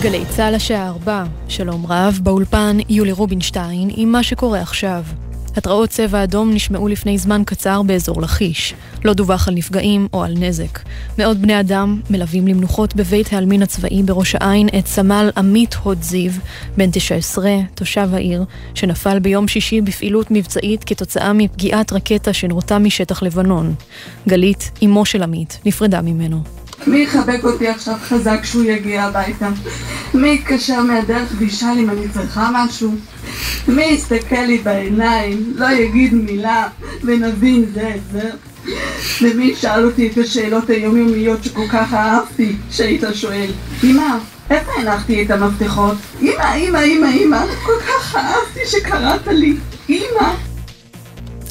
גלי צהל השעה 4, שלום רב, באולפן יולי רובינשטיין עם מה שקורה עכשיו. התראות צבע אדום נשמעו לפני זמן קצר באזור לחיש. לא דווח על נפגעים או על נזק. מאות בני אדם מלווים למנוחות בבית העלמין הצבאי בראש העין את סמל עמית הודזיב, בן 19, תושב העיר, שנפל ביום שישי בפעילות מבצעית כתוצאה מפגיעת רקטה שנורתה משטח לבנון. גלית, אמו של עמית, נפרדה ממנו. מי יחבק אותי עכשיו חזק שהוא יגיע הביתה? מי יתקשר מהדרך וישאל אם אני צריכה משהו? מי יסתכל לי בעיניים, לא יגיד מילה, ונבין זה עזר? ומי שאל אותי את השאלות היומיומיות שכל כך אהבתי, שהיית שואל, אמא, איפה הנחתי את המפתחות? אמא, אמא, אמא, אמא, כל כך אהבתי שקראת לי, אמא.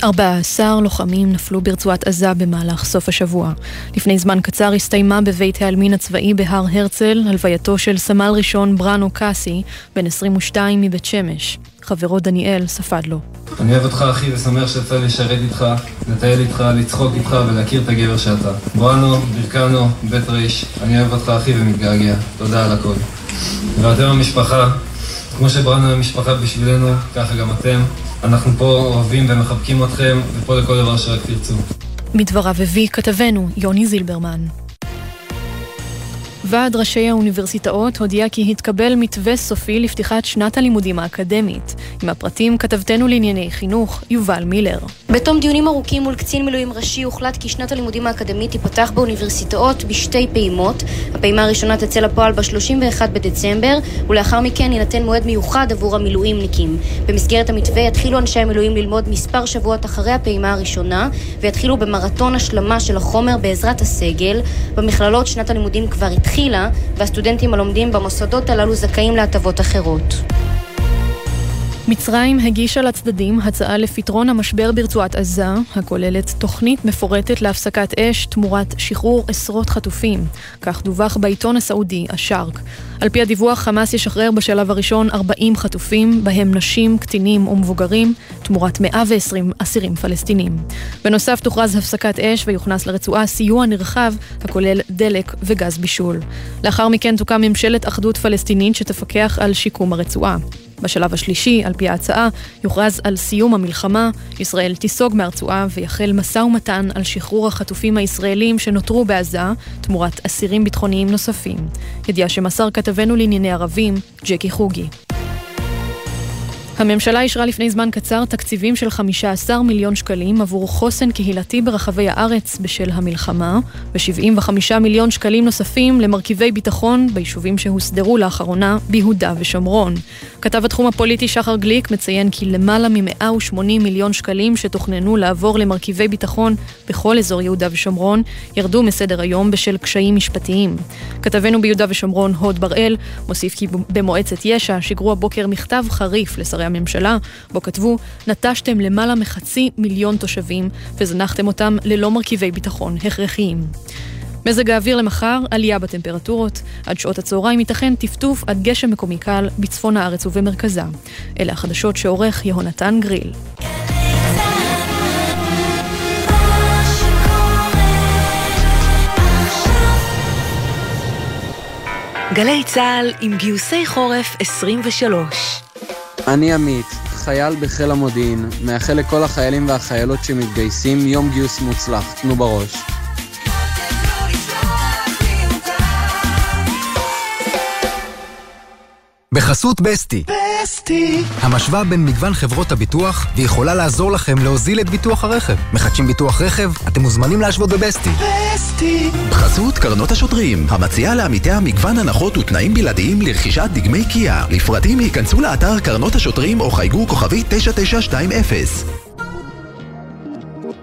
14 לוחמים נפלו ברצועת עזה במהלך סוף השבוע. לפני זמן קצר הסתיימה בבית העלמין הצבאי בהר הרצל, הלווייתו של סמל ראשון ברנו קאסי, בן 22 מבית שמש. חברו דניאל שפד לו. אני אוהב אותך אחי ושמח שאתה לשרת איתך, לטייל איתך, לצחוק איתך ולהכיר את הגבר שאתה. ברנו, ברקנו, בית ראש, אני אוהב אותך אחי ומתגעגע. תודה על הכל. ואתם המשפחה, כמו שברנו המשפחה בשבילנו, ככה גם אתם. אנחנו פה אוהבים ומחבקים אתכם, ופה לכל דבר שרק תרצו. מדבריו הביא כתבנו יוני זילברמן. ועד ראשי האוניברסיטאות הודיע כי התקבל מתווה סופי לפתיחת שנת הלימודים האקדמית. עם הפרטים כתבתנו לענייני חינוך, יובל מילר. בתום דיונים ארוכים מול קצין מילואים ראשי הוחלט כי שנת הלימודים האקדמית תיפתח באוניברסיטאות בשתי פעימות. הפעימה הראשונה תצא לפועל ב-31 בדצמבר, ולאחר מכן יינתן מועד מיוחד עבור המילואימניקים. במסגרת המתווה יתחילו אנשי המילואים ללמוד מספר שבועות אחרי הפעימה הראשונה, ויתחילו במרתון השלמה של החומר בעזרת הסגל. במכללות שנת הלימודים כבר התחילה, והסטודנטים הלומדים במוסדות הללו זכאים להטבות אחרות. מצרים הגישה לצדדים הצעה לפתרון המשבר ברצועת עזה, הכוללת תוכנית מפורטת להפסקת אש תמורת שחרור עשרות חטופים. כך דווח בעיתון הסעודי, השארק. על פי הדיווח, חמאס ישחרר בשלב הראשון 40 חטופים, בהם נשים, קטינים ומבוגרים, תמורת 120 אסירים פלסטינים. בנוסף תוכרז הפסקת אש ויוכנס לרצועה סיוע נרחב, הכולל דלק וגז בישול. לאחר מכן תוקם ממשלת אחדות פלסטינית שתפקח על שיקום הרצועה. בשלב השלישי, על פי ההצעה, יוכרז על סיום המלחמה, ישראל תיסוג מהרצועה ויחל מסע ומתן על שחרור החטופים הישראלים שנותרו בעזה, תמורת אסירים ביטחוניים נוספים. ידיעה שמסר כתבנו לענייני ערבים, ג'קי חוגי. הממשלה אישרה לפני זמן קצר תקציבים של 15 מיליון שקלים עבור חוסן קהילתי ברחבי הארץ בשל המלחמה, ו75 מיליון שקלים נוספים למרכיבי ביטחון ביישובים שהוסדרו לאחרונה ביהודה ושומרון. כתב התחום הפוליטי שחר גליק מציין כי למעלה מ-180 מיליון שקלים שתוכננו לעבור למרכיבי ביטחון בכל אזור יהודה ושומרון ירדו מסדר היום בשל קשיים משפטיים. כתבנו ביהודה ושומרון הוד בראל מוסיף כי במועצת ישע שיגרו הבוקר מכתב חריף לשרי הממשלה, בו כתבו, נטשתם למעלה מחצי מיליון תושבים וזנחתם אותם ללא מרכיבי ביטחון הכרחיים. מזג האוויר למחר, עלייה בטמפרטורות, עד שעות הצהריים ייתכן טפטוף עד גשם מקומי קל בצפון הארץ ובמרכזה. אלה החדשות שעורך יהונתן גריל. גלי צהל עם גיוסי חורף 23. אני עמית, חייל בחיל המודיעין, מאחל לכל החיילים והחיילות שמתגייסים יום גיוס מוצלח, תנו בראש. בחסות בסטי. בסטי. המשוואה בין מגוון חברות הביטוח ויכולה לעזור לכם להוזיל את ביטוח הרכב. מחדשים ביטוח רכב, אתם מוזמנים להשוות בבסטי. בסטי. בחסות קרנות השוטרים, המציעה לעמיתיה מגוון הנחות ותנאים בלעדיים לרכישת דגמי קיה. לפרטים ייכנסו לאתר קרנות השוטרים או חייגו כוכבי 9920.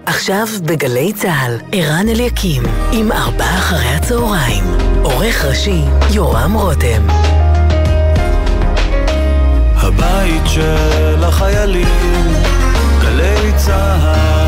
עכשיו בגלי צהל, ערן אליקים, עם 4 אחרי הצהריים. עורך ראשי, יורם רותם. הבית של החיילים, גלי צהל.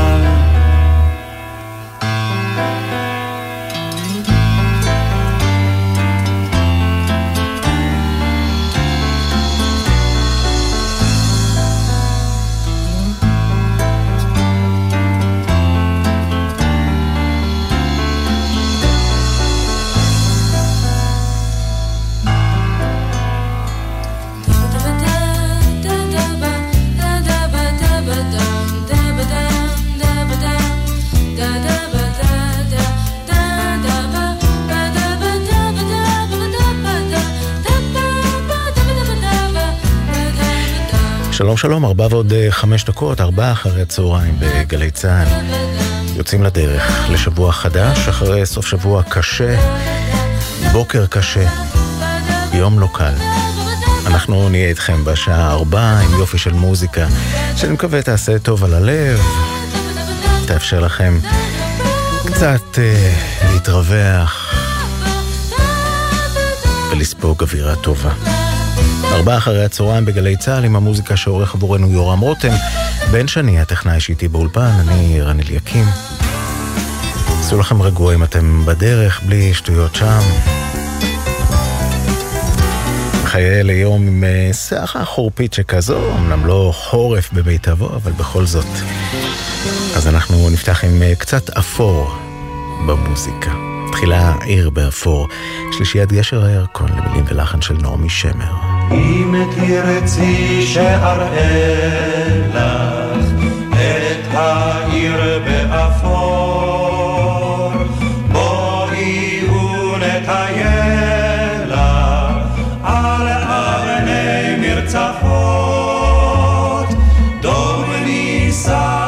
שלום שלום, 4:05, 4:00 אחרי הצהריים בגלי צהל. יוצאים לדרך לשבוע חדש, אחרי סוף שבוע קשה, בוקר קשה, יום לא קל. אנחנו נהיה איתכם בשעה 4 עם יופי של מוזיקה, שאני מקווה תעשה טוב על הלב, תאפשר לכם קצת להתרווח ולספוג אווירה טובה. 4:00 אחרי הצהריים בגלי צהל עם המוזיקה שעורך עבורנו יורם רותם. בן שני, הטכנאי שאיתי באולפן, אני ערן אליקים. עשו לכם רגוע אם אתם בדרך, בלי שטויות שם. חיי ליום עם סערה חורפית שכזו, אמנם לא חורף בבית אבו, אבל בכל זאת. אז אנחנו נפתח עם קצת אפור במוזיקה. תחילה עיר באפור, שלישיית גשר הירקון למילים ולחן של נעמי שמר. אם תרצי שאראה לך את העיר באפור, בואי ונטייל לך על אבני מרצפות, דום ניסה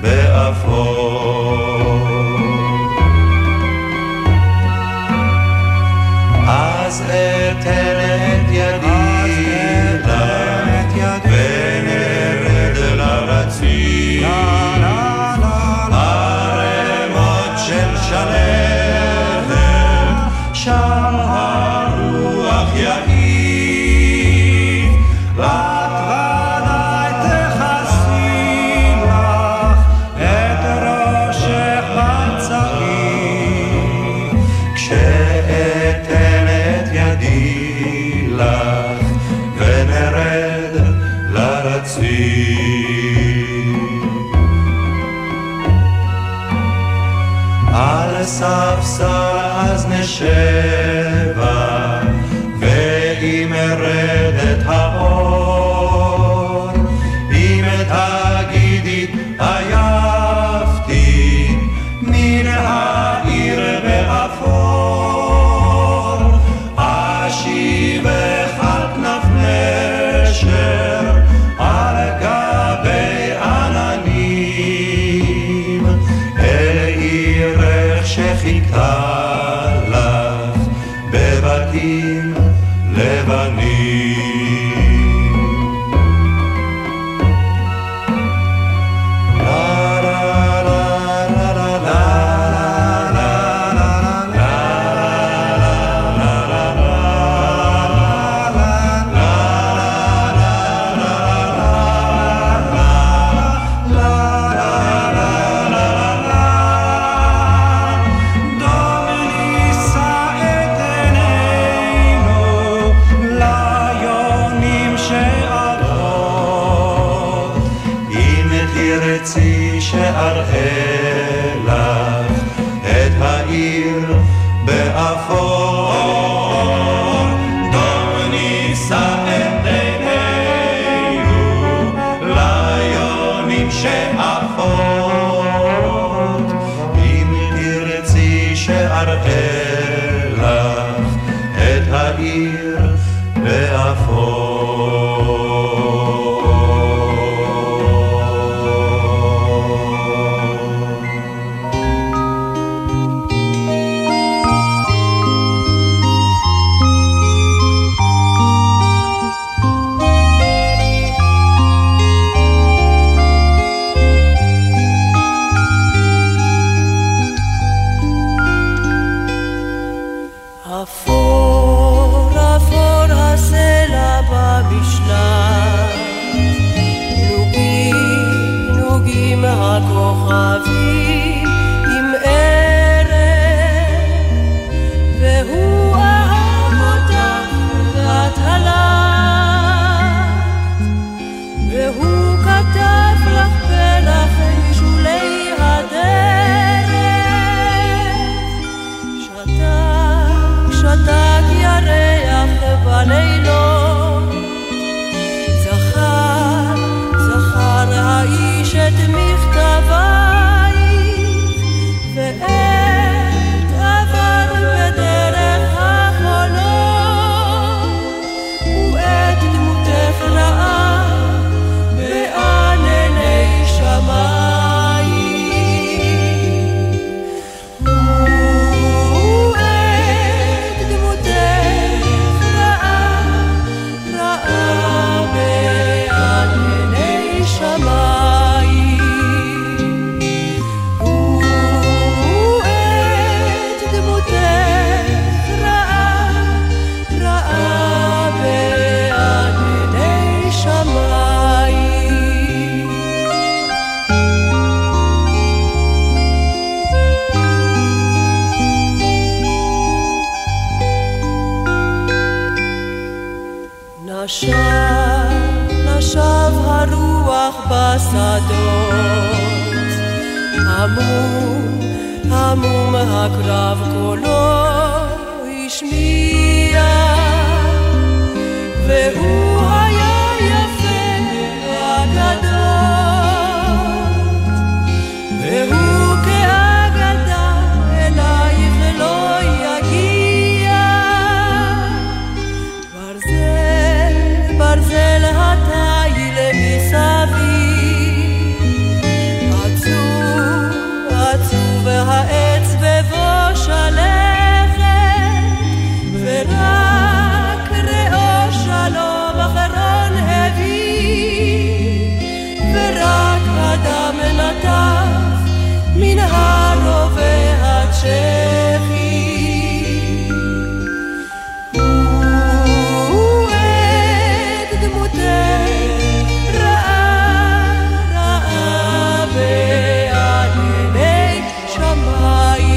באפור. אז אתן את ידי לך ונרד לרציף הרמות של שלכת, שם הרוח יעיר ספסל. אז נשבה ואם ירדת האור, אם תגידי עייפתי מן העיר באפור, אשיבך על כנף נשר על גבי עננים, אל עיר שחיכה לך בבתים לבנים. לה לה לה לה לה לה לה לה לה לה שאראה לך את העיר באפור, דום נישא את עינינו ליונים שאפות, אם תרצי שאראה לך את העיר באפור. Por la forma se la va. עכשיו נשב הרוח בשדות, המום, המום הקרב קולו השמיע, והוא היה יפה באגדות, והוא כאגדה אלייך לא יגיע. ברזל, ברזל התיל מסביב, עצוב, עצוב העץ בבוא שלם, רק ראו שלום אחרון הביא, ורק אדם נטף מן הרובה הצ'כי. הוא את דמותך ראה, ראה בעיני שמיים,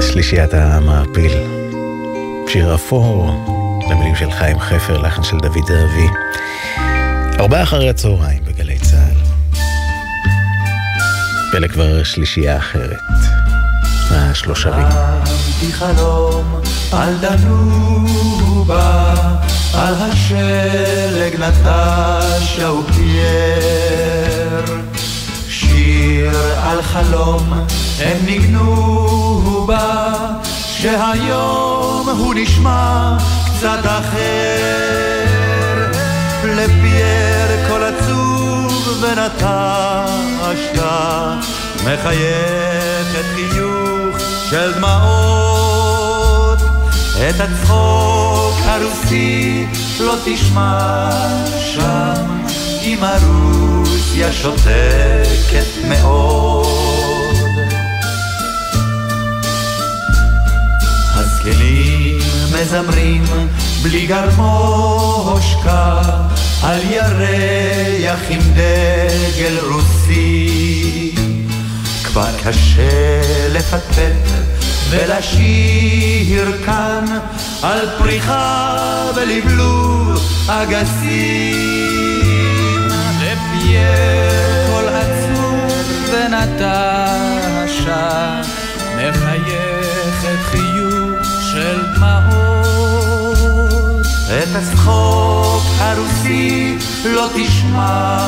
שלישיית המעפיל, שיר אפור למילים של חיים חפר, לחן של דוד הרבי. 4:00 אחרי הצהריים בגלי צהל, ולכבר שלישייה אחרת, השלושרים. רמתי חלום על דנובה, על השלג נטשה ופייר, שיר על חלום הם ניגנו בה, שהיום הוא נשמע קצת אחר. לפייר כל עצוב ונטשתה, מחייכת חיוך של דמעות, את הצחוק הרוסי לא תשמע שם, אם הרוסיה שותקת מאוד. הזקנים מזמרים בלי גרמושקה, על ירח עם דגל רוסי, כבר קשה לפטפט ולשיר כאן על פריחה ולבלו אגסים. לפייר כל עצוב ונטשה, מחייכת חיוך של דמעות, את השחוק הרוסי לא תשמע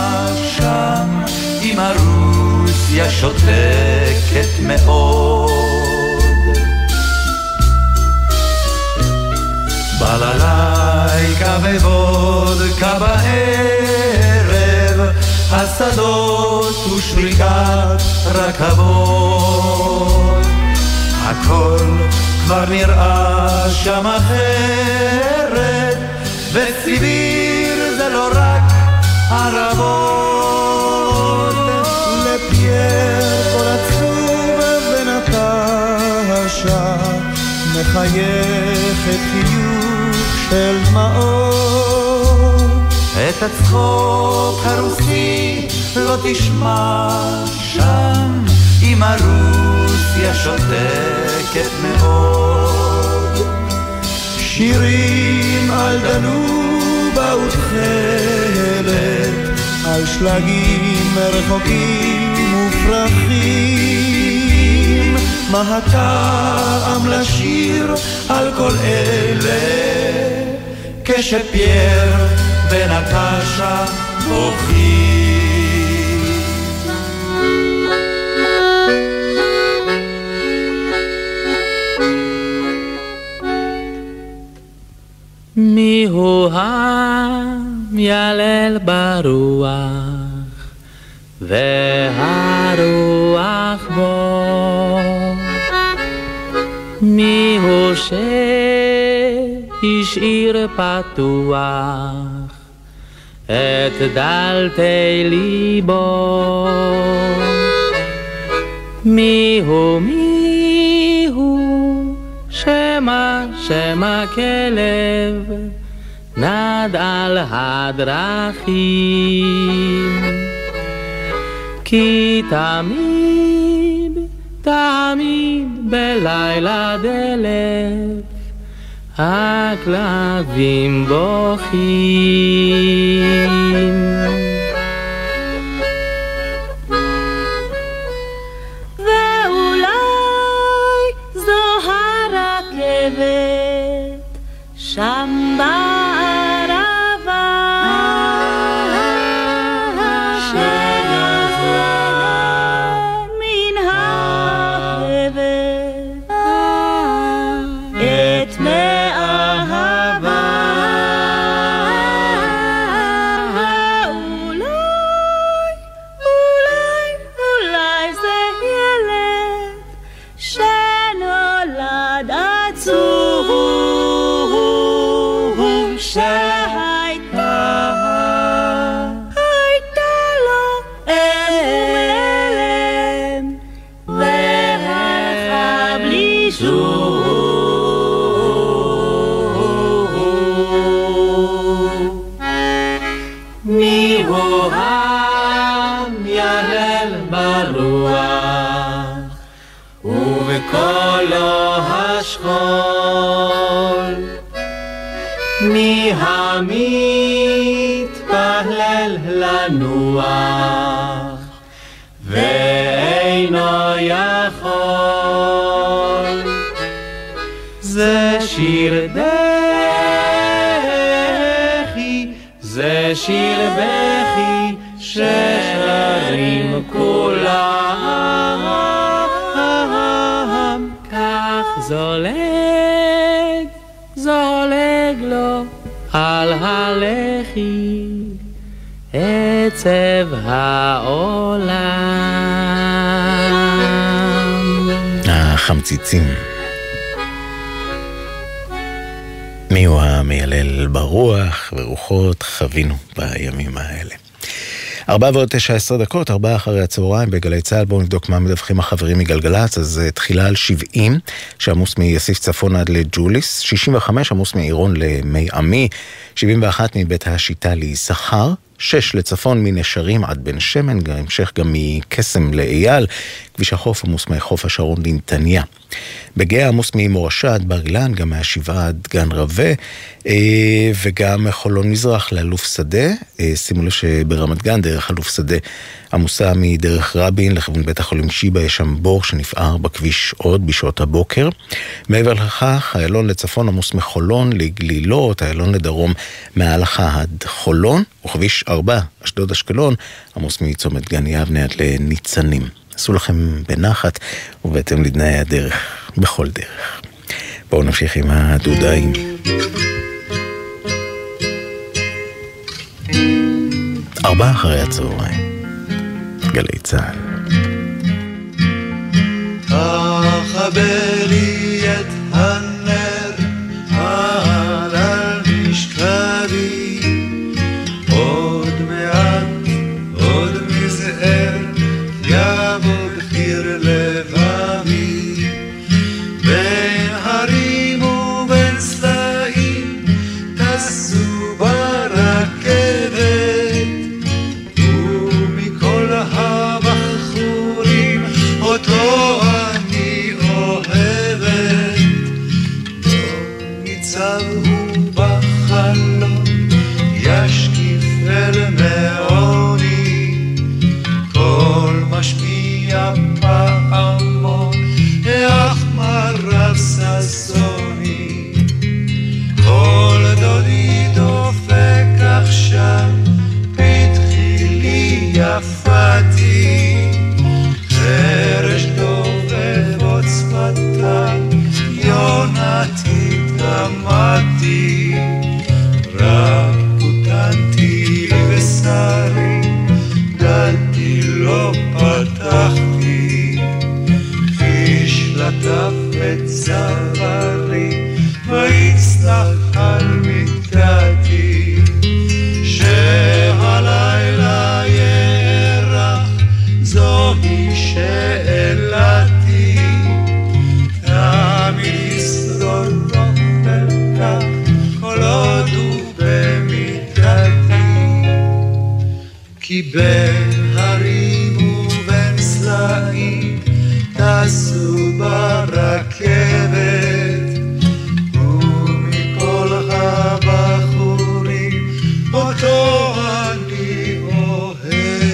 שם, אם הרוסיה שותקת מאוד. בללייקה ובודקה בערב, השדות ושריקת רכבות, הכל כבר נראה שם אחרת, וסיביר זה לא רק ערבות. לפייר כל עצוב ונטשה, מחייכת חיוך של דמעות, את הצחוק הרוסי לא תשמע שם, אם הרוסיה שותקת מאוד. שירים על דנובה ותכלת, על שלגים רחוקים ופרחים, מה הטעם לשיר על כל אלה, כשפייר ונטשה בוכים. מיהו המיילל ברוח, והרוח בו, מיהו שהשאיר פתוח את דלתי ליבו, מיהו שמה כלב נד על הדרכים, כי תמיד בלילה דלב הכלבים בוכים. שם בערבה שגזרה מן החבד את מאהבה, ואולי זה ילד שנולד עצוב שהייתה לו אלם ורחה בלי שוב. מיהו המיילל ברוח ובקולו השכול, מי המתפלל לנוח ואינו יכול, זה שיר בכי, זה שיר בכי ששרים כולם, כך זולג לו על הלכי עצב העולם. החמציצים. מיהו המיילל ברוח ורוחות חווינו בימים האלה. 4:19, 4:00 אחרי הצהריים, בגלי צהל. בואו נבדוק מה מדווחים החברים מגלגלץ. אז תחילה על 70, שעמוס מיסיף צפון עד לג'וליס, 65 עמוס מאירון למי עמי, 71 מבית השיטה לישחר, 6 לצפון מנשרים עד בן שמן, המשך גם מקסם לאייל, כביש החוף עמוס מחוף השרון לנתניה. בגאה עמוס ממורשה עד ברגלן, גם מהשבעה עד גן רווה, וגם חולון מזרח לאלוף שדה, שימו לב שברמת גן דרך אלוף שדה עמוסה מדרך רבין לכיוון בית החולים שיבה, יש שם בור שנפער בכביש עוד בשעות הבוקר. מעבר לכך, איילון לצפון עמוס מחולון לגלילות, איילון לדרום מההלכה עד חולון, וכביש 4 אשדוד אשקלון עמוס מצומת גן יבנה עד לניצנים. עשו לכם בנחת ובאתם לדנאי הדרך בכל דרך. בואו נמשיך עם הדודאים. ארבע אחרי הצהריים, גלי צהל. החבלי את הנר על על משכבי, עוד מעט עוד מזער יבוא בחיר לבבי, בין הרים ובין סלעים תסעו ברכבת, ומכל הבחורים אותו אני אוהבת. ניצב הוא בחלום ישקיף אל מעוני, כל משמיע פעמון יחמר רב ססוני, כל דודי דופק עכשיו פתחי לי יפתי, חרש דובב עוד שפתה יונתי תמתי, רק פוטנתי בשרי דלתי לא פתחתי, חיש לטף את צווארי ויצלח על מיטתי, שהלילה ירח זוהי שאלה כי בהרים ובין סלעים תעשו ברכבת ומכל הבחורים אותו אני אוהבת.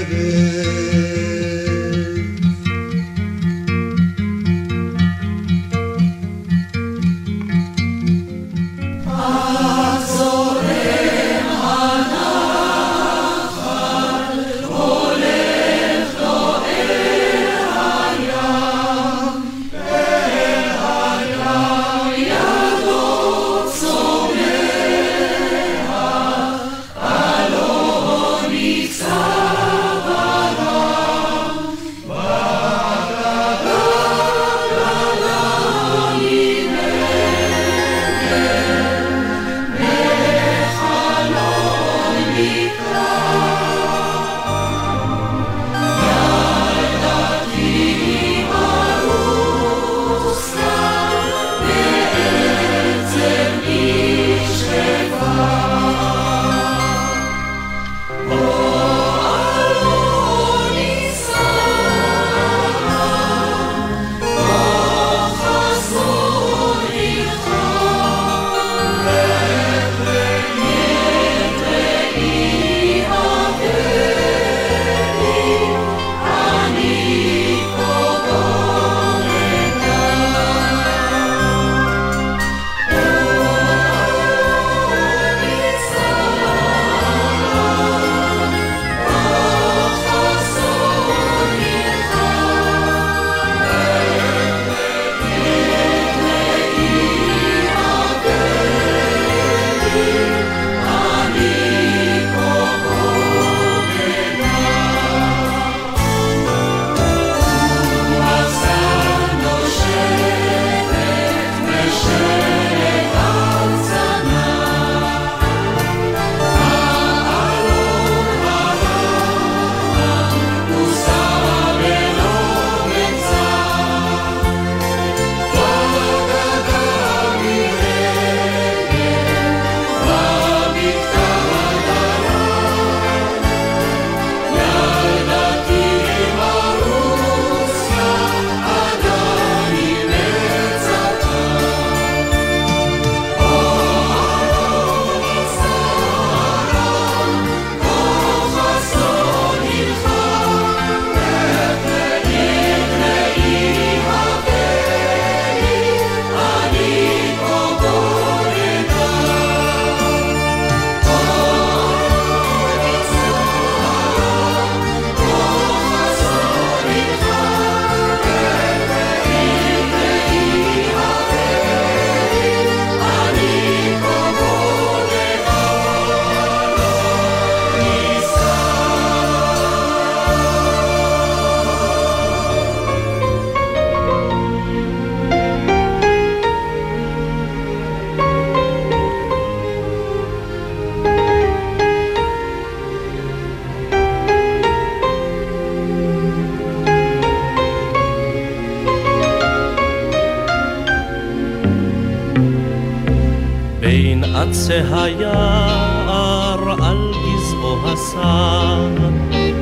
שהיער על גזעו הסער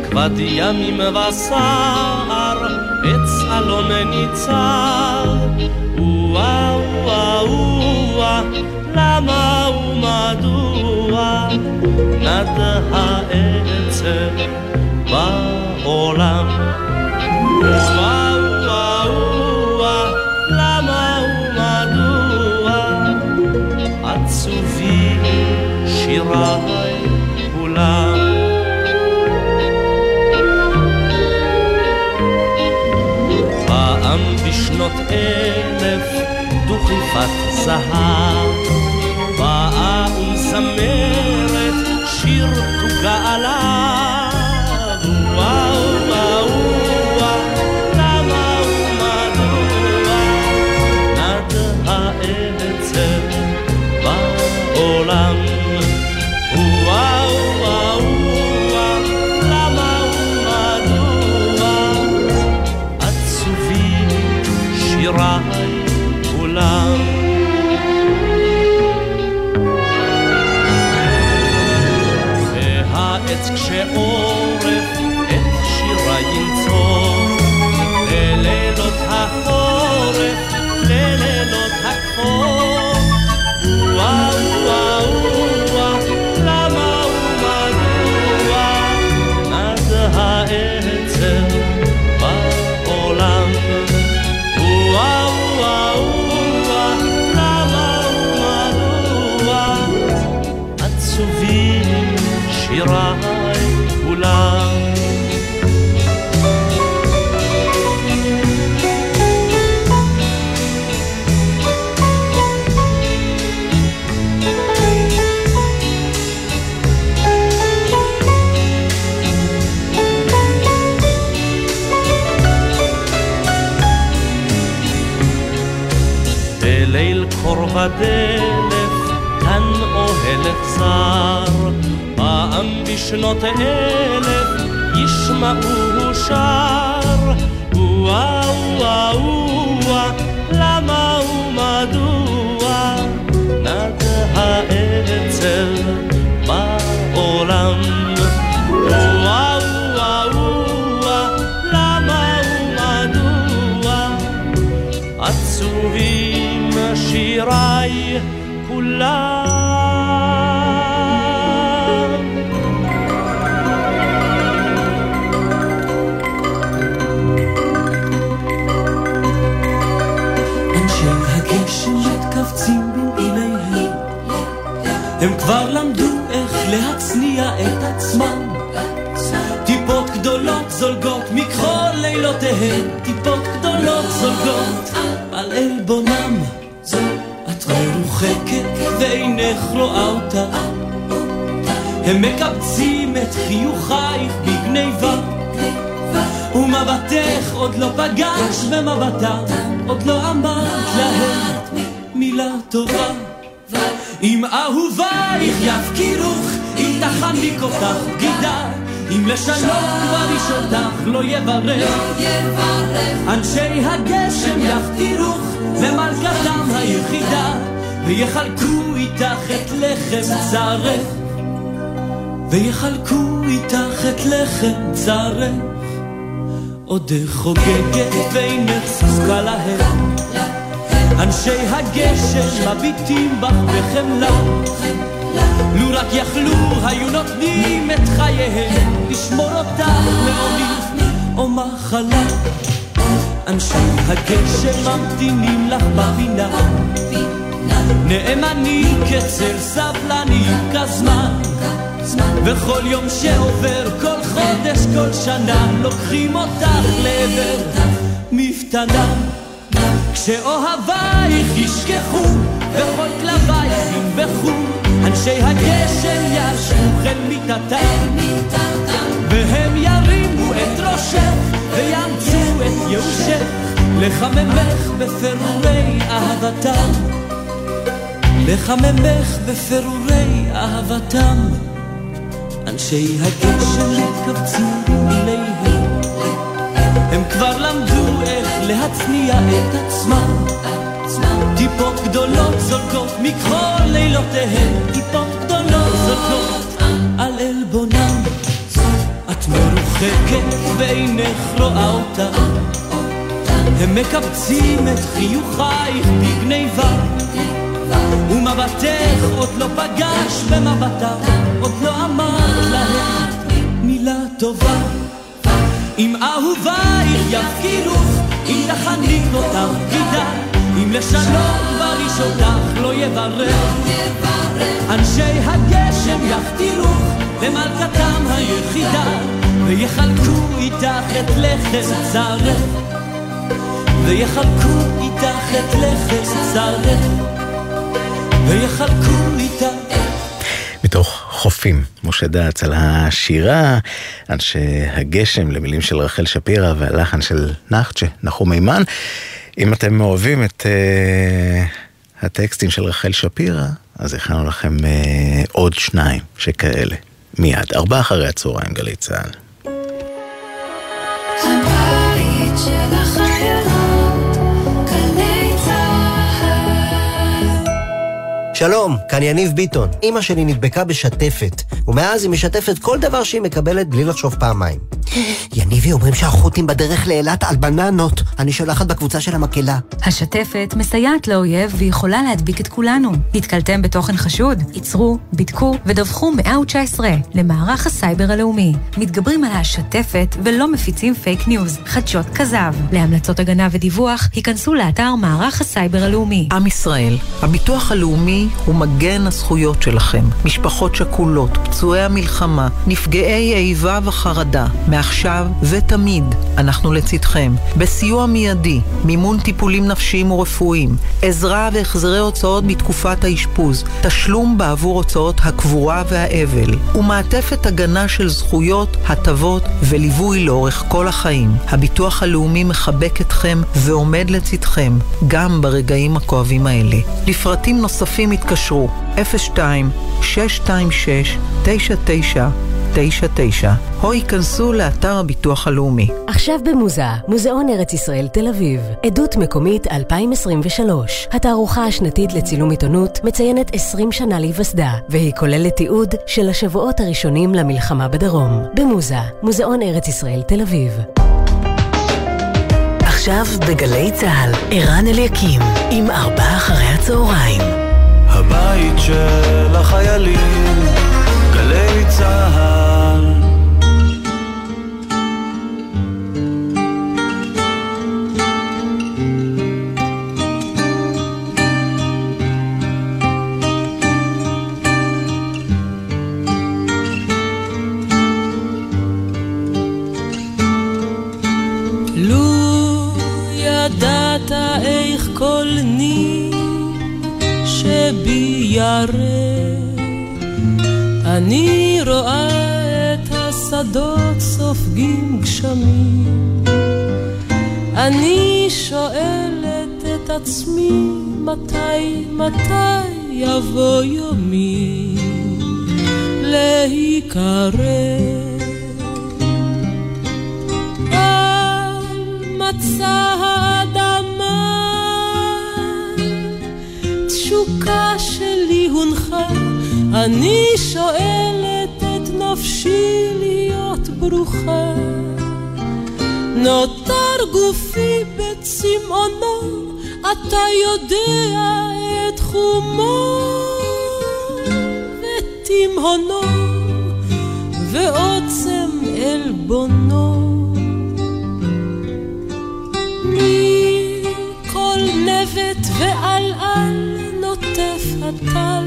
כבד ימים וסער עץ אלון ניצר וואו וואו למה ומדוע נד העצב בעולם וואו וואו למה ומדוע עצובי שיריי כולם פעם בשנות אלף דוכיפת זהב באה ומזמרת שיר תוגה עליו וואו וואו למה ומדוע נד העצב בעולם רוח הדלף, כאן אוהלת צר, פעם בשנות אלף ישמעו שר, וואו וואו וואו, למה ומדוע נגע העצב בעולם, וואו וואו וואו, למה ומדוע עצובים שיריי כולם. הם כבר למדו איך להצניע את עצמם, טיפות גדולות זולגות מכל לילותיהן, טיפות גדולות זולגות על אלבונם. את מרוחקת ואינך רואה אותה, הם מקבצים את חיוכייך בגניבה, ומבטך עוד לא פגש במבטה, עוד לא אמרת להם מילה טובה. אם אהובייך יפקירוך, אם תחניק אותך גידה, אם לשנות כבר איש אותך לא יברך, אנשי הגשם יפקירוך ומלכתם היחידה, ויחלקו איתך את לחם צרך, ויחלקו איתך את לחם צרך. עודך חוגגת ואינך זקוקה להם, אנשי הגשם מביטים בך בחמלה, לו רק יכלו היו נותנים את חייהם לשמור אותך מעוני או מחלה. אנשי הגשם ממתינים לך בפינה, נאמנים כצל סבלנים כזמן, וכל יום שעובר, כל חודש, כל שנה, לוקחים אותך לעבר מפתנה. כשאוהבייך ישכחו וכל כלבייך ינבחו, אנשי הגשם ישכחו אל מיטתם, והם ירימו את ראשך וימצאו את יאושך, לחממך בפירורי אהבתם, לחממך בפירורי אהבתם. אנשי הגשם מתקבצים אליהם, הם כבר למדו איך להצניע את עצמם, טיפות גדולות זולגות מכל לילותיהם, טיפות גדולות זולגות על אלבונם. את מרוחקת ואינך רואה אותה, הם מקבצים את חיוכייך בגניבה, ומבטך עוד לא פגש במבטה, עוד לא אמרת להם מילה טובה. אם אהובייך יפקירוך, אם תחניק אותך גידה, אם לשנות בריש אותך לא יברך, אנשי הגשם יחתירוך למלכתם היחידה, ויחלקו איתך את לחם צרך, ויחלקו איתך את לחם צרך, ויחלקו איתך. מתוך חופים, משה דץ על השירה אנשי הגשם למילים של רחל שפירא והלחן של נחצ'ה נחום אימן. אם אתם אוהבים את הטקסטים של רחל שפירא, אז הכנו לכם עוד שניים שכאלה מיד 4:00 אחר הצהריים גלי צהל. הבית של החברות גלי צהל. שלום, כאן יניב ביטון. אמא שלי נדבקה בשטפת, ומאז היא משתפת כל דבר שהיא מקבלת בלי לחשוב פעמיים. יניבי, אומרים שהחות'ים בדרך לאילת על בננות. אני שולחת בקבוצה של המקהלה. השטפת מסייעת לאויב ויכולה להדביק את כולנו. נתקלתם בתוכן חשוד? ייצרו, בדקו ודווחו 119 למערך הסייבר הלאומי. מתגברים על השטפת ולא מפיצים פייק ניוז, חדשות כזב. להמלצות הגנה ודיווח, היכנסו לאתר מערך הסייבר הלאומי. עם ישראל, הביטוח הלאומי הלאומי הוא מגן הזכויות שלכם. משפחות שכולות, פצועי המלחמה, נפגעי איבה וחרדה. מעכשיו ותמיד אנחנו לצדכם. בסיוע מיידי, מימון טיפולים נפשיים ורפואיים, עזרה והחזרי הוצאות בתקופת האשפוז, תשלום בעבור הוצאות הקבורה והאבל, ומעטפת הגנה של זכויות, הטבות וליווי לאורך כל החיים. הביטוח הלאומי מחבק אתכם ועומד לצדכם, גם ברגעים הכואבים האלה. לפרטים נוספים התקשרו 02-626-9999 או ייכנסו לאתר הביטוח הלאומי. עכשיו במוזה, מוזיאון ארץ ישראל תל אביב, עדות מקומית 2023. התערוכה השנתית לצילום עיתונות מציינת 20 שנה להיווסדה, והיא כוללת תיעוד של השבועות הראשונים למלחמה בדרום. במוזה, מוזיאון ארץ ישראל תל אביב. עכשיו בגלי צהל, ערן אליקים עם 4 אחרי הצהריים. הבית של החיילים, גלי צהל. אני רואה את השדות סופגים גשמים, אני שואלת את עצמי מתי יבוא יומי להיקרא על מצא האדמה. תשוקה שלי הונחה, אני שואלת את נפשי להיות ברוכה. נותר גופי בצמאונו, אתה יודע את חומו ותמהונו ועוצם אלבונו. מכל נבט ועל על נוטף הטל,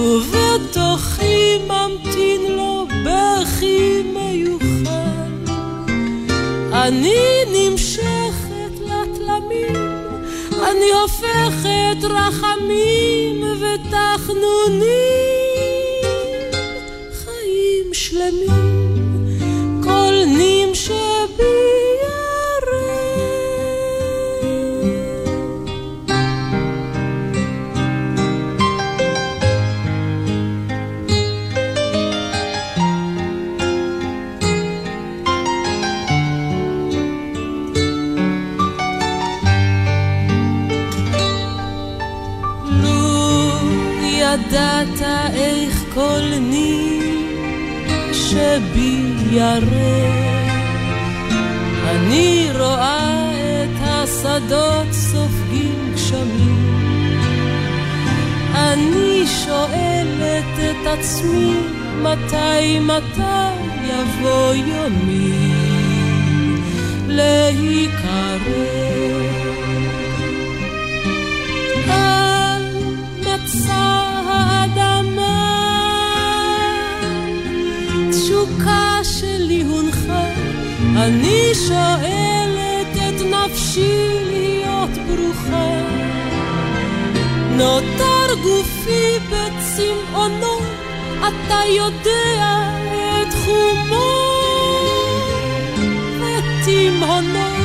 ובתוכי ממתין לו בכי מיוחד. אני נמשכת לתלמים, אני הופכת רחמים ותחנונים, חיים שלמים קולנים שבי. ידעת איך כל נים שבי ירא, אני רואה את השדות סופגים גשמים, אני שואלת את עצמי מתי יבוא יומי להיקרא על מצא האדמה. תשוקה שלי הונחה, אני שואלת את נפשי להיות ברוכה. נותר גופי בצמאונו, אתה יודע את חומו ותמהונו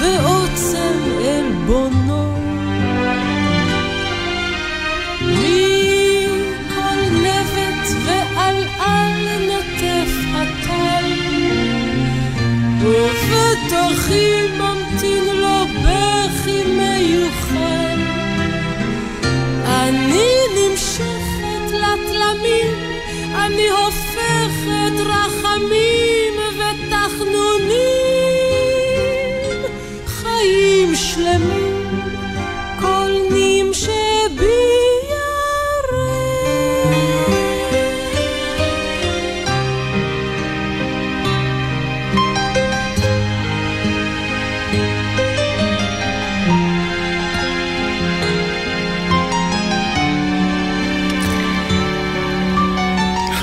ועוצם אלבונו. מכל נבט ועל על נוטף הטל, ובתוכי ממתין לו בכי מיוחד. אני נמשכת לתלמים, אני הופכת רחמים ותחנונים, חיים שלמים קולנים שבי.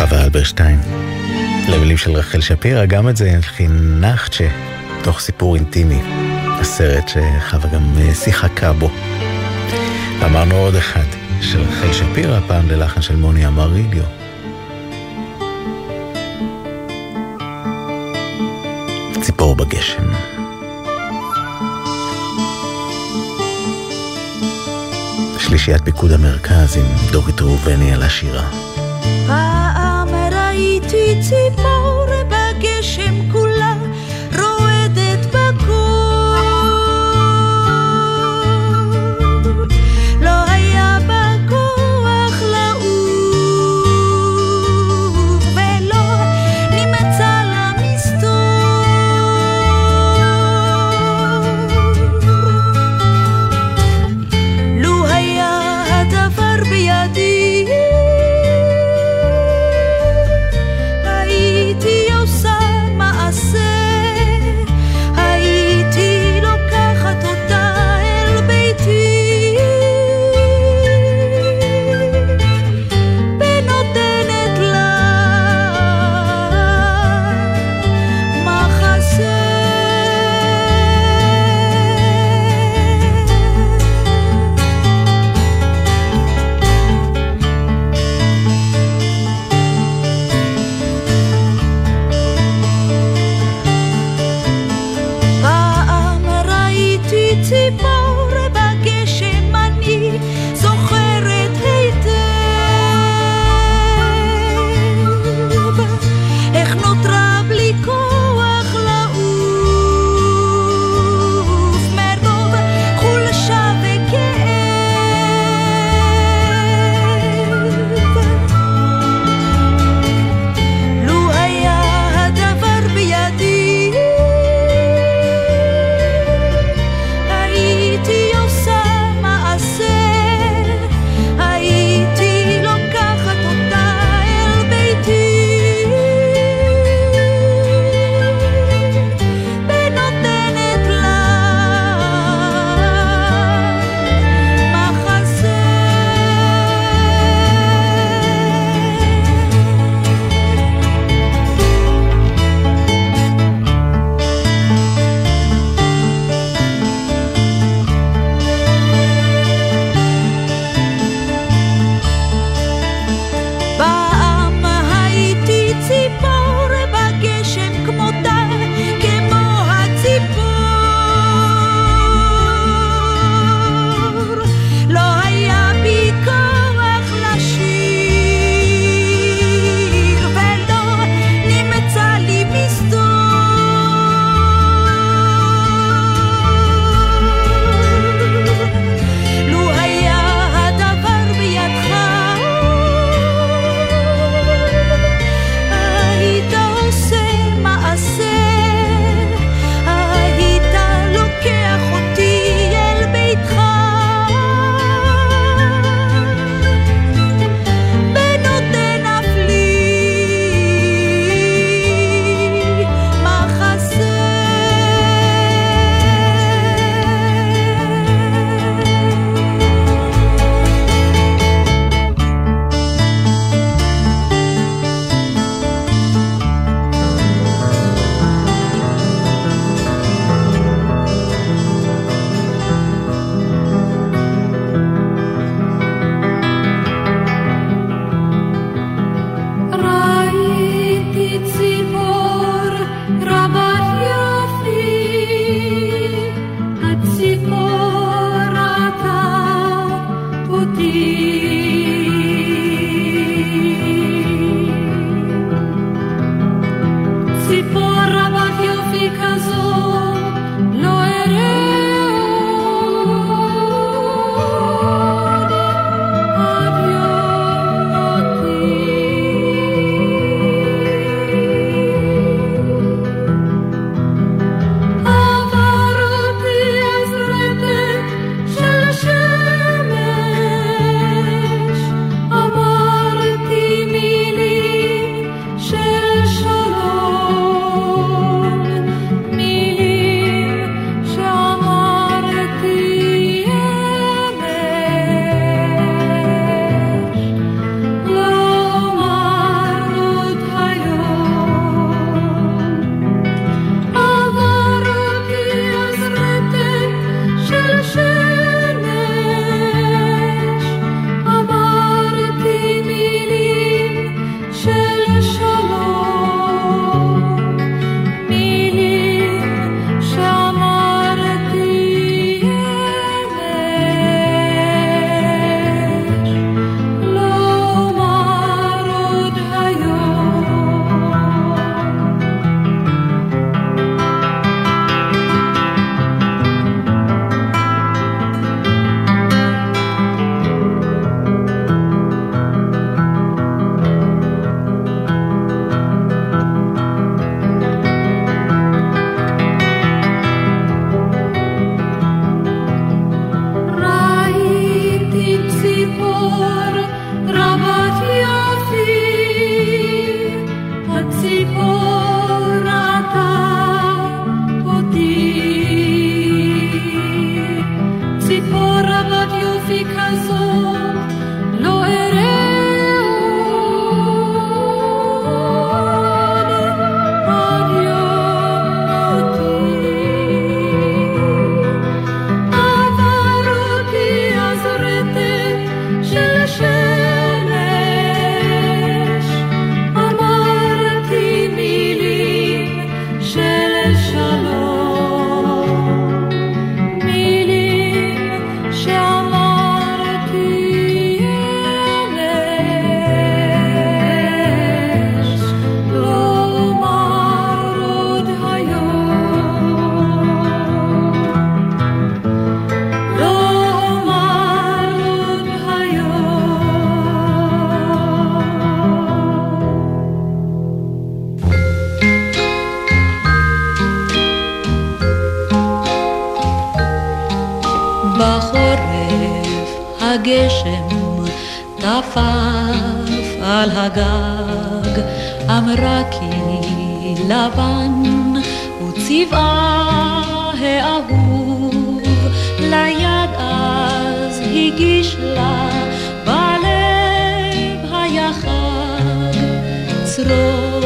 חווה אלברשטיין. למילים של רחל שפירא, גם את זה הלחין נחצ'ה, תוך סיפור אינטימי, הסרט שחווה גם שיחקה בו. אמרנו עוד אחד של רחל שפירא, פעם ללחן של מוני אמריליו. ציפור בגשם. שלישיית פיקוד המרכז עם דורית רובני על השירה. פעם ראיתי ציפור בגשם, כולה רועדת בקור, לא היה בכוח לעוף ולא נמצא לה מסתור. לו היה הדבר בידי, טפף על הגג, אמרה כי לבן וצבעה האהוב, ליד אז הגיש לה בלב היה חג, צרור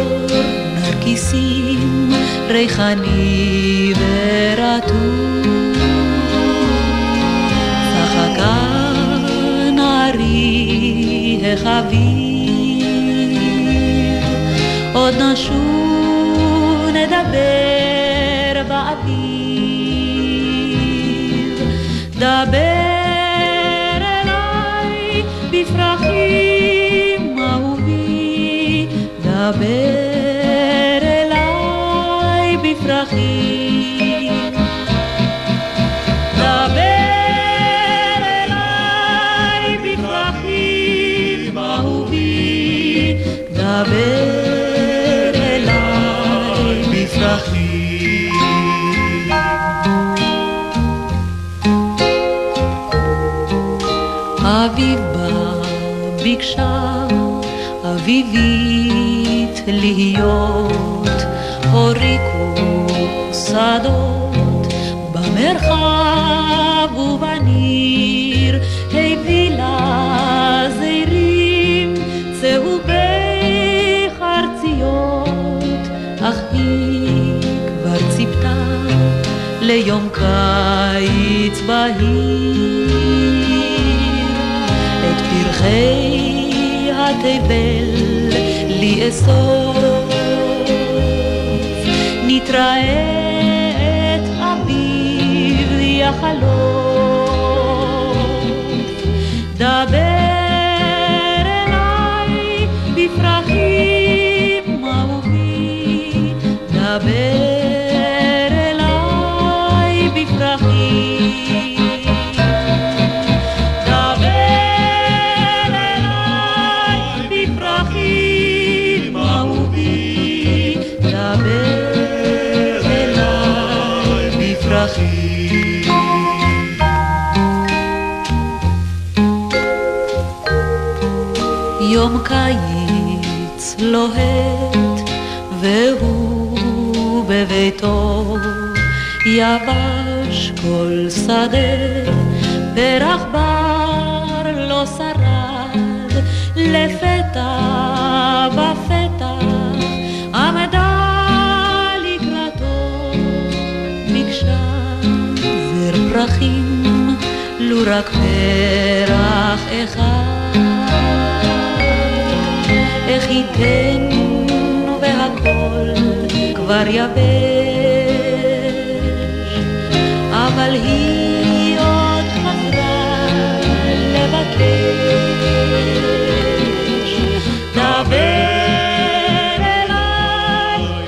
נרקיסים ריחני ורטוב, חביב עוד נשון נדבר באביב, דבר אליי בפרחים אהובי, דבר אליי בפרחים, דבר דבר אליי בפרחים. אביב בא ביקשה אביבית להיות, הוריקו שדות במרחב ובניר, הבילה זרים צהובים אך היא כבר ציפתה ליום קיץ בהיר, את פרחי התבל לאסוף, נתראה את אביב יחלוף, דבר אליי בפרחי, דבר אליי בפרחים, דבר אליי בפרחים אהובי, דבר אליי בפרחים. יום קיץ לוהט והוא בביתו, יבש כל שדה, פרח בר לא שרד, לפתע בפתח עמדה לקראתו, ביקשה זר פרחים, לו רק פרח אחד, איך ייתן והכל כבר יבש, אבל היא עוד חזרה לבקש, דבר אליי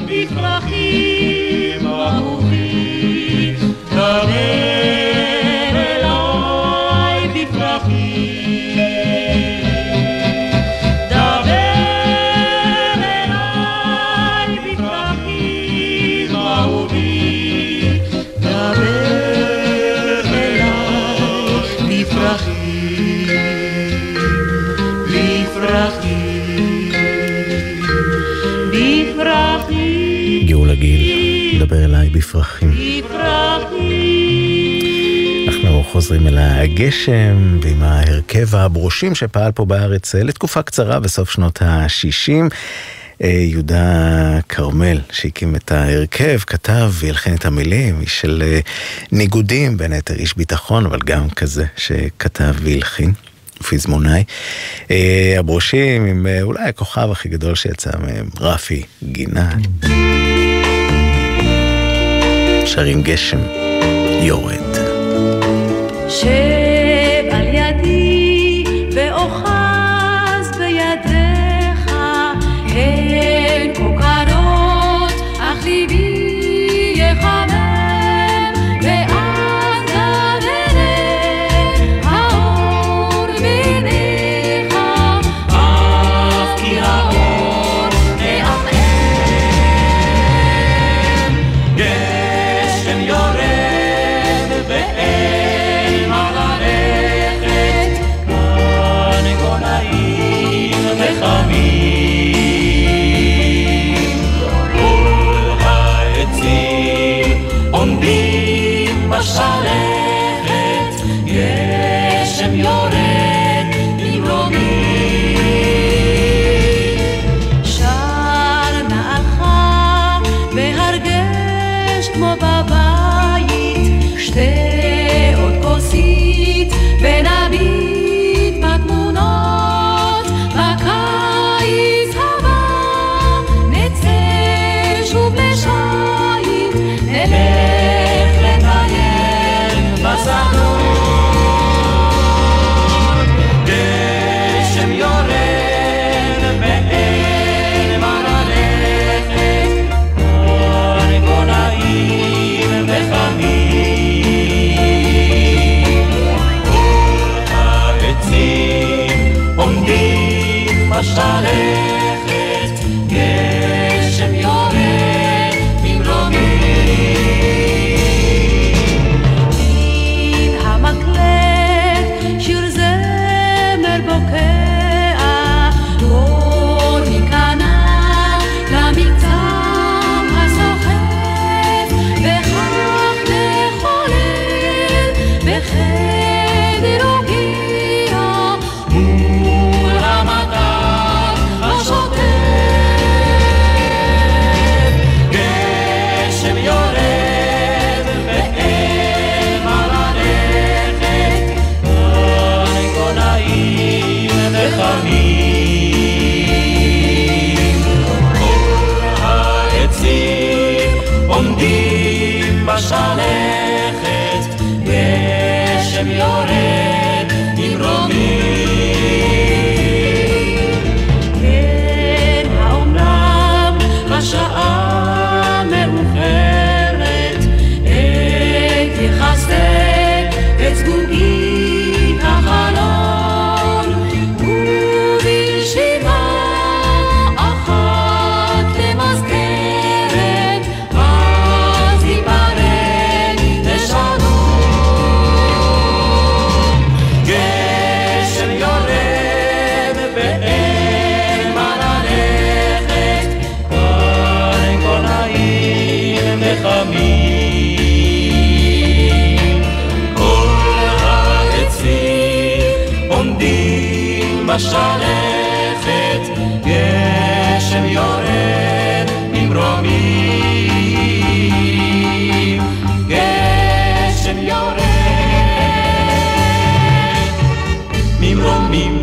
בפרחים אהובי, דבר אליי בפרחים, דבר אליי בפרחים. אנחנו חוזרים אל הגשם ועם ההרכב הברושים שפעל פה בארץ לתקופה קצרה בסוף שנות ה-60. יהודה קרמל שהקים את ההרכב, כתב והלחין את המילים, איש של ניגודים, בין היתר איש ביטחון, אבל גם כזה שכתב והלחין. פיזמונאי. הברושים עם אולי הכוכב הכי גדול שיצא מהם, רפי גינן. שרים גשם יורד. שב על ידי ואוחז בידיך, הן כוכרות אך ליבי יחמם, ואז נראה האור מניך, אף כי האור מאחר. Yore de el mala השלכת גשם יורד ממרומים מן המקלט שיר זמר בוקע בוא ניכנע למקצם הסוחף וכך נחולל בחדר רגיע שלכת גשם יורד ממרומים כן האומנם השעה מאוחרת אין תחסק את סגוגית החלון ובלשיבה אחת למזכרת בשלכת גשם יורד ממרומים גשם יורד ממרומים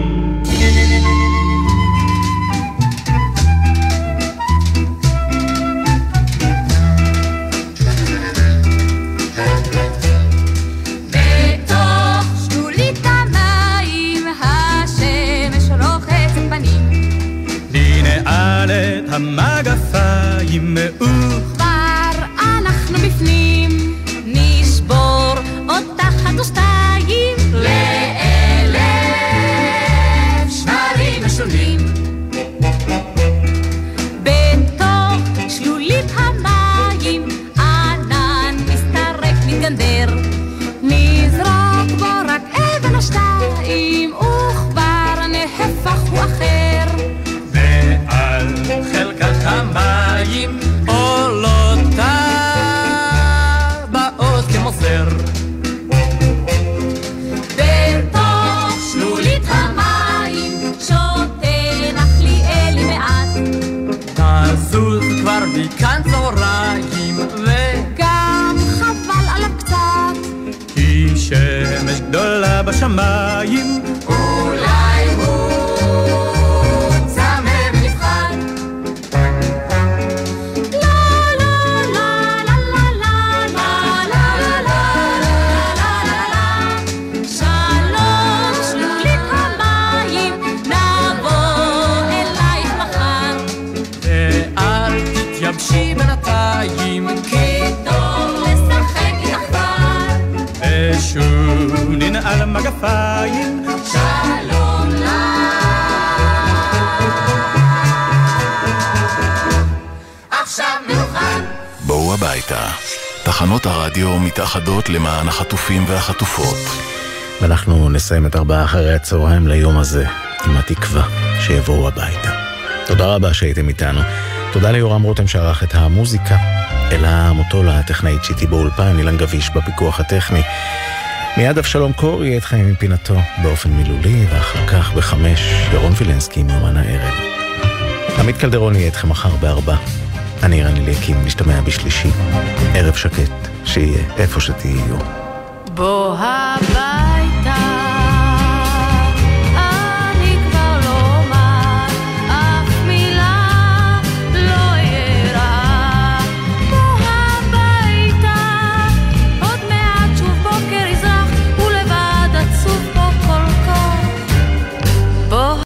המגפיים מאור כבר אנחנו בפנים נשבור אותה אחת ושתיים לאלף שמרים ושונים בתוך שלולית המים ענן מסתרק מתגנדר נזרוק בו רק אבן או שתיים וכבר נהפך הוא אחר חלקת המים עולות הבאות כמו סר בתוך שלולית המים שותה נחלי אלי מעט תזוז כבר מכאן צהריים וגם חבל עליו קצת כי שמש גדולה בשמיים אולי הוא שונין על מגפיים שלום לך עכשיו מוכן בואו הביתה תחנות הרדיו מתאחדות למען החטופים והחטופות ואנחנו נסיים את 16:00 ליום הזה עם התקווה שיבואו הביתה תודה רבה שהייתם איתנו תודה ליורם רותם שערך את המוזיקה אלה מוטולה הטכנאית שיתי באולפן לילן גביש בפיקוח הטכני מיד אבשלום קור יהיה את חיים מפינתו באופן מילולי, ואחר כך ב-5 ירון וילנסקי מיומן הערב. עמית קלדרון יהיה אתכם מחר ב-4. אני ערן אליקים, נשתמע ב-3. ערב שקט, שיהיה איפה שתהיו. בוא הבא.